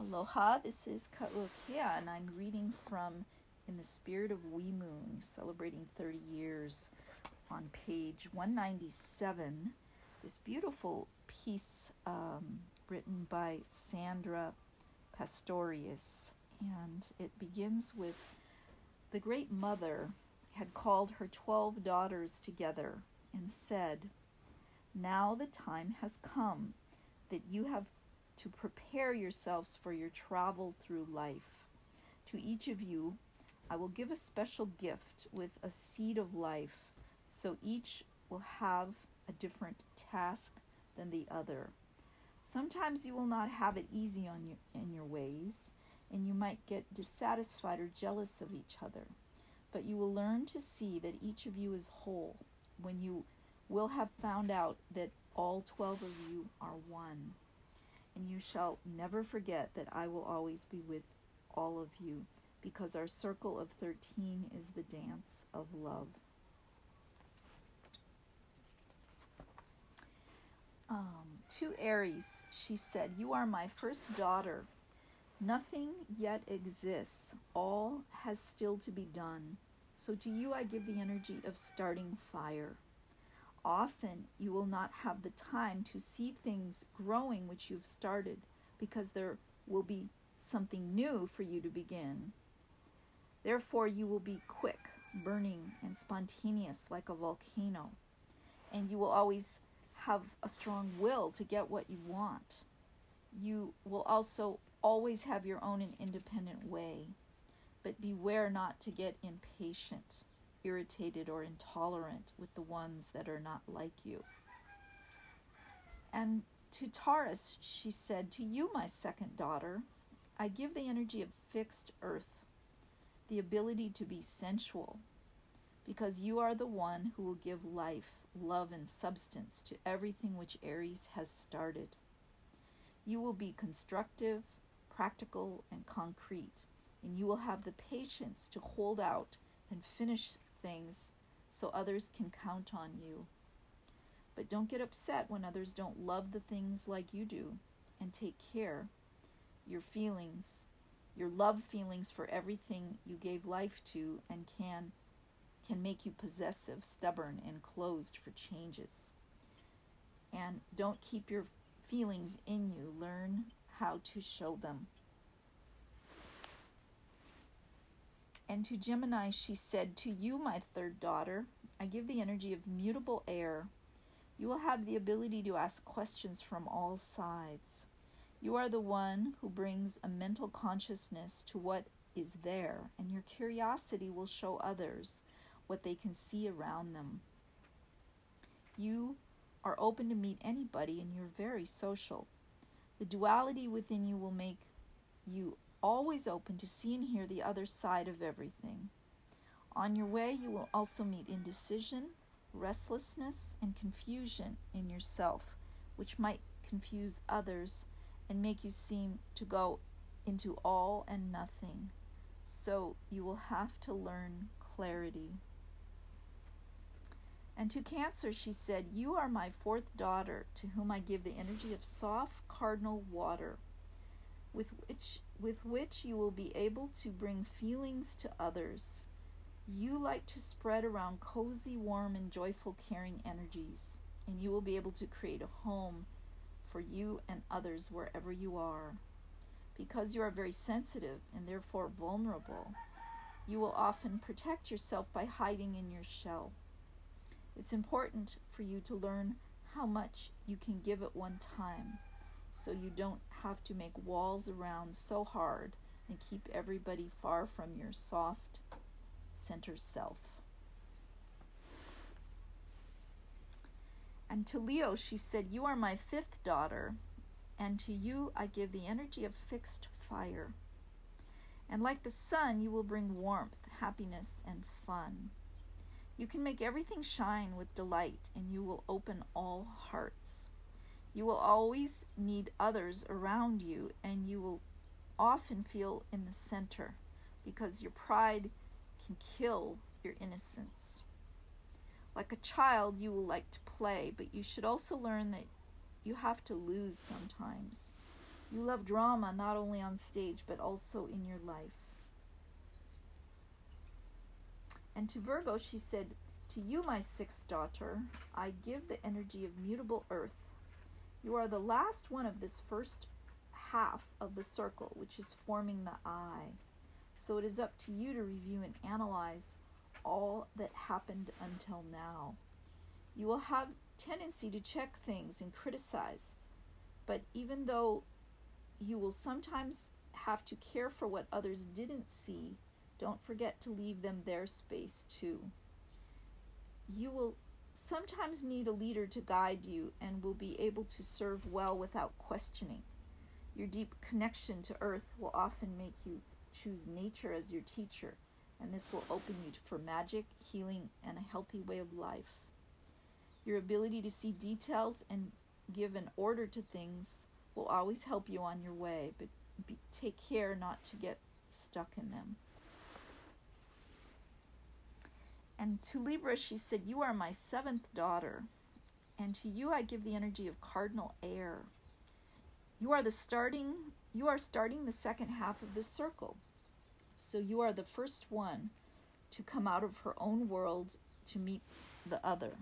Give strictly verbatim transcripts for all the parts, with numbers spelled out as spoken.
Aloha, this is Ka'ukea, and I'm reading from In the Spirit of We'Moon, Celebrating thirty years, on page one ninety-seven. This beautiful piece um, written by Sandra Pastorius, and it begins with, "The Great Mother had called her twelve daughters together and said, 'Now the time has come that you have to prepare yourselves for your travel through life. To each of you, I will give a special gift with a seed of life, so each will have a different task than the other. Sometimes you will not have it easy on you, in your ways, and you might get dissatisfied or jealous of each other. But you will learn to see that each of you is whole when you will have found out that all twelve of you are one. And you shall never forget that I will always be with all of you, because our circle of thirteen is the dance of love.'" Um, to Aries, she said, "You are my first daughter. Nothing yet exists. All has still to be done. So to you I give the energy of starting fire. Often you will not have the time to see things growing which you've started, because there will be something new for you to begin. Therefore you will be quick, burning, and spontaneous like a volcano, and you will always have a strong will to get what you want. You will also always have your own and independent way, but beware not to get impatient, irritated, or intolerant with the ones that are not like you." And to Taurus, she said, "To you, my second daughter, I give the energy of fixed earth, the ability to be sensual, because you are the one who will give life, love, and substance to everything which Aries has started. You will be constructive, practical, and concrete, and you will have the patience to hold out and finish things so others can count on you. But don't get upset when others don't love the things like you do, and take care. Your feelings, your love feelings for everything you gave life to and can, can make you possessive, stubborn, and closed for changes. And don't keep your feelings in you. Learn how to show them." And to Gemini, she said, "To you, my third daughter, I give the energy of mutable air. You will have the ability to ask questions from all sides. You are the one who brings a mental consciousness to what is there, and your curiosity will show others what they can see around them. You are open to meet anybody, and you're very social. The duality within you will make you always open to see and hear the other side of everything. On your way, you will also meet indecision, restlessness, and confusion in yourself, which might confuse others and make you seem to go into all and nothing. So you will have to learn clarity." And to Cancer, she said, "You are my fourth daughter, to whom I give the energy of soft cardinal water, with which with which you will be able to bring feelings to others. You like to spread around cozy, warm, and joyful, caring energies, and you will be able to create a home for you and others wherever you are. Because you are very sensitive and therefore vulnerable, you will often protect yourself by hiding in your shell. It's important for you to learn how much you can give at one time, so you don't have to make walls around so hard and keep everybody far from your soft center self." And to Leo, she said, "You are my fifth daughter, and to you I give the energy of fixed fire. And like the sun, you will bring warmth, happiness, and fun. You can make everything shine with delight, and you will open all hearts. You will always need others around you, and you will often feel in the center, because your pride can kill your innocence. Like a child, you will like to play, but you should also learn that you have to lose sometimes. You love drama not only on stage, but also in your life. And to Virgo, she said, to you, my sixth daughter, I give the energy of mutable earth. You are the last one of this first half of the circle, which is forming the eye. So it is up to you to review and analyze all that happened until now. You will have tendency to check things and criticize, but even though you will sometimes have to care for what others didn't see, don't forget to leave them their space too. You will sometimes need a leader to guide you and will be able to serve well without questioning. Your deep connection to earth will often make you choose nature as your teacher, and this will open you for magic, healing, and a healthy way of life. Your ability to see details and give an order to things will always help you on your way, but be, take care not to get stuck in them. And to Libra, she said, you are my seventh daughter, and to you I give the energy of cardinal air. You are the starting, you are starting the second half of the circle. So you are the first one to come out of her own world to meet the other.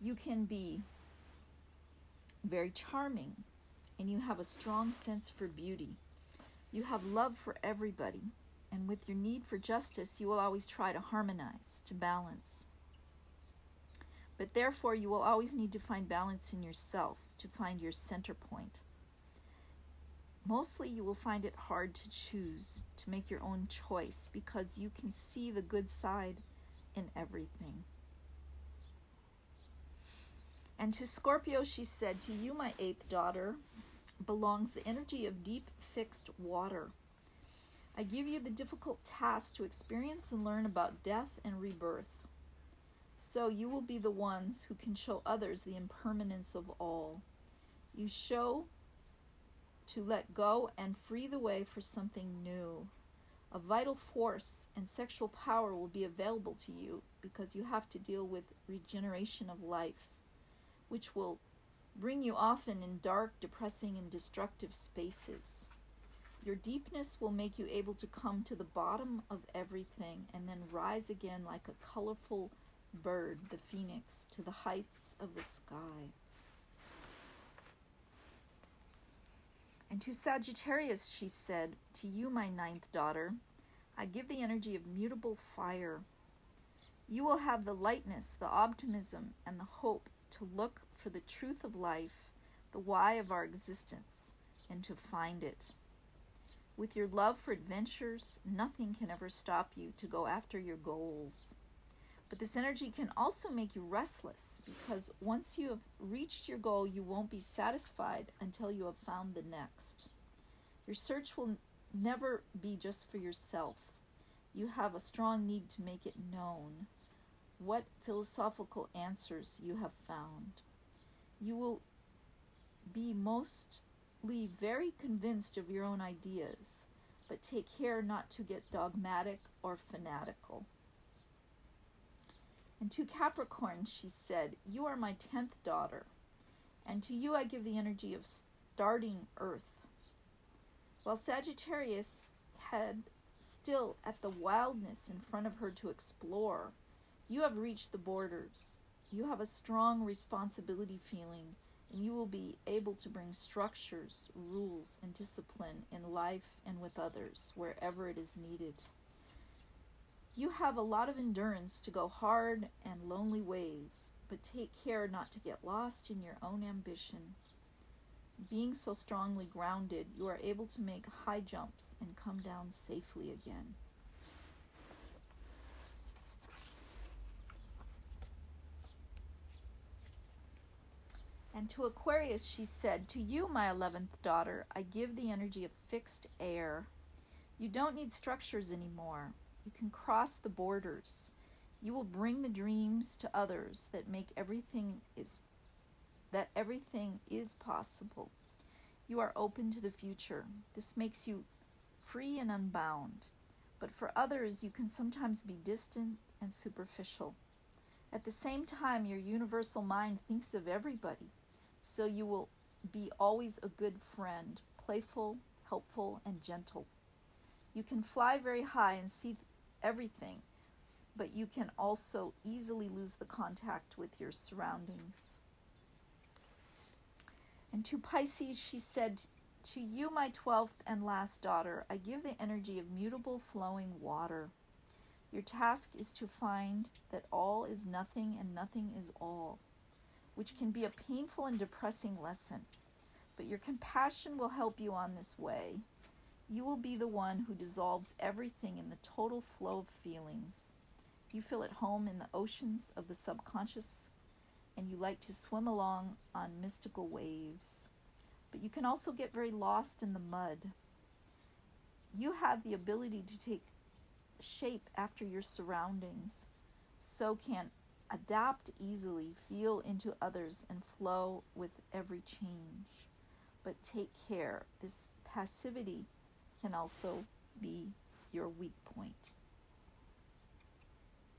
You can be very charming, and you have a strong sense for beauty. You have love for everybody, and with your need for justice, you will always try to harmonize, to balance. But therefore, you will always need to find balance in yourself, to find your center point. Mostly, you will find it hard to choose, to make your own choice, because you can see the good side in everything. And to Scorpio, she said, to you, my eighth daughter, belongs the energy of deep, fixed water. I give you the difficult task to experience and learn about death and rebirth. So you will be the ones who can show others the impermanence of all. You show to let go and free the way for something new. A vital force and sexual power will be available to you because you have to deal with regeneration of life, which will bring you often in dark, depressing, and destructive spaces. Your deepness will make you able to come to the bottom of everything and then rise again like a colorful bird, the phoenix, to the heights of the sky. And to Sagittarius, she said, to you, my ninth daughter, I give the energy of mutable fire. You will have the lightness, the optimism, and the hope to look for the truth of life, the why of our existence, and to find it. With your love for adventures, nothing can ever stop you to go after your goals. But this energy can also make you restless, because once you have reached your goal, you won't be satisfied until you have found the next. Your search will never be just for yourself. You have a strong need to make it known what philosophical answers you have found. You will be mostly very convinced of your own ideas, but take care not to get dogmatic or fanatical. And to Capricorn, she said, you are my tenth daughter, and to you I give the energy of starting earth. While Sagittarius had still at the wildness in front of her to explore, you have reached the borders. You have a strong responsibility feeling, and you will be able to bring structures, rules, and discipline in life and with others, wherever it is needed. You have a lot of endurance to go hard and lonely ways, but take care not to get lost in your own ambition. Being so strongly grounded, you are able to make high jumps and come down safely again. And to Aquarius, she said, to you, my eleventh daughter, I give the energy of fixed air. You don't need structures anymore. You can cross the borders. You will bring the dreams to others that make everything is, that everything is possible. You are open to the future. This makes you free and unbound. But for others, you can sometimes be distant and superficial. At the same time, your universal mind thinks of everybody, so you will be always a good friend, playful, helpful, and gentle. You can fly very high and see everything, but you can also easily lose the contact with your surroundings. And to Pisces, she said, "To you, my twelfth and last daughter, I give the energy of mutable flowing water. Your task is to find that all is nothing and nothing is all, which can be a painful and depressing lesson. But your compassion will help you on this way. You will be the one who dissolves everything in the total flow of feelings. You feel at home in the oceans of the subconscious, and you like to swim along on mystical waves. But you can also get very lost in the mud. You have the ability to take shape after your surroundings, so can adapt easily, feel into others, and flow with every change. But take care, this passivity can also be your weak point."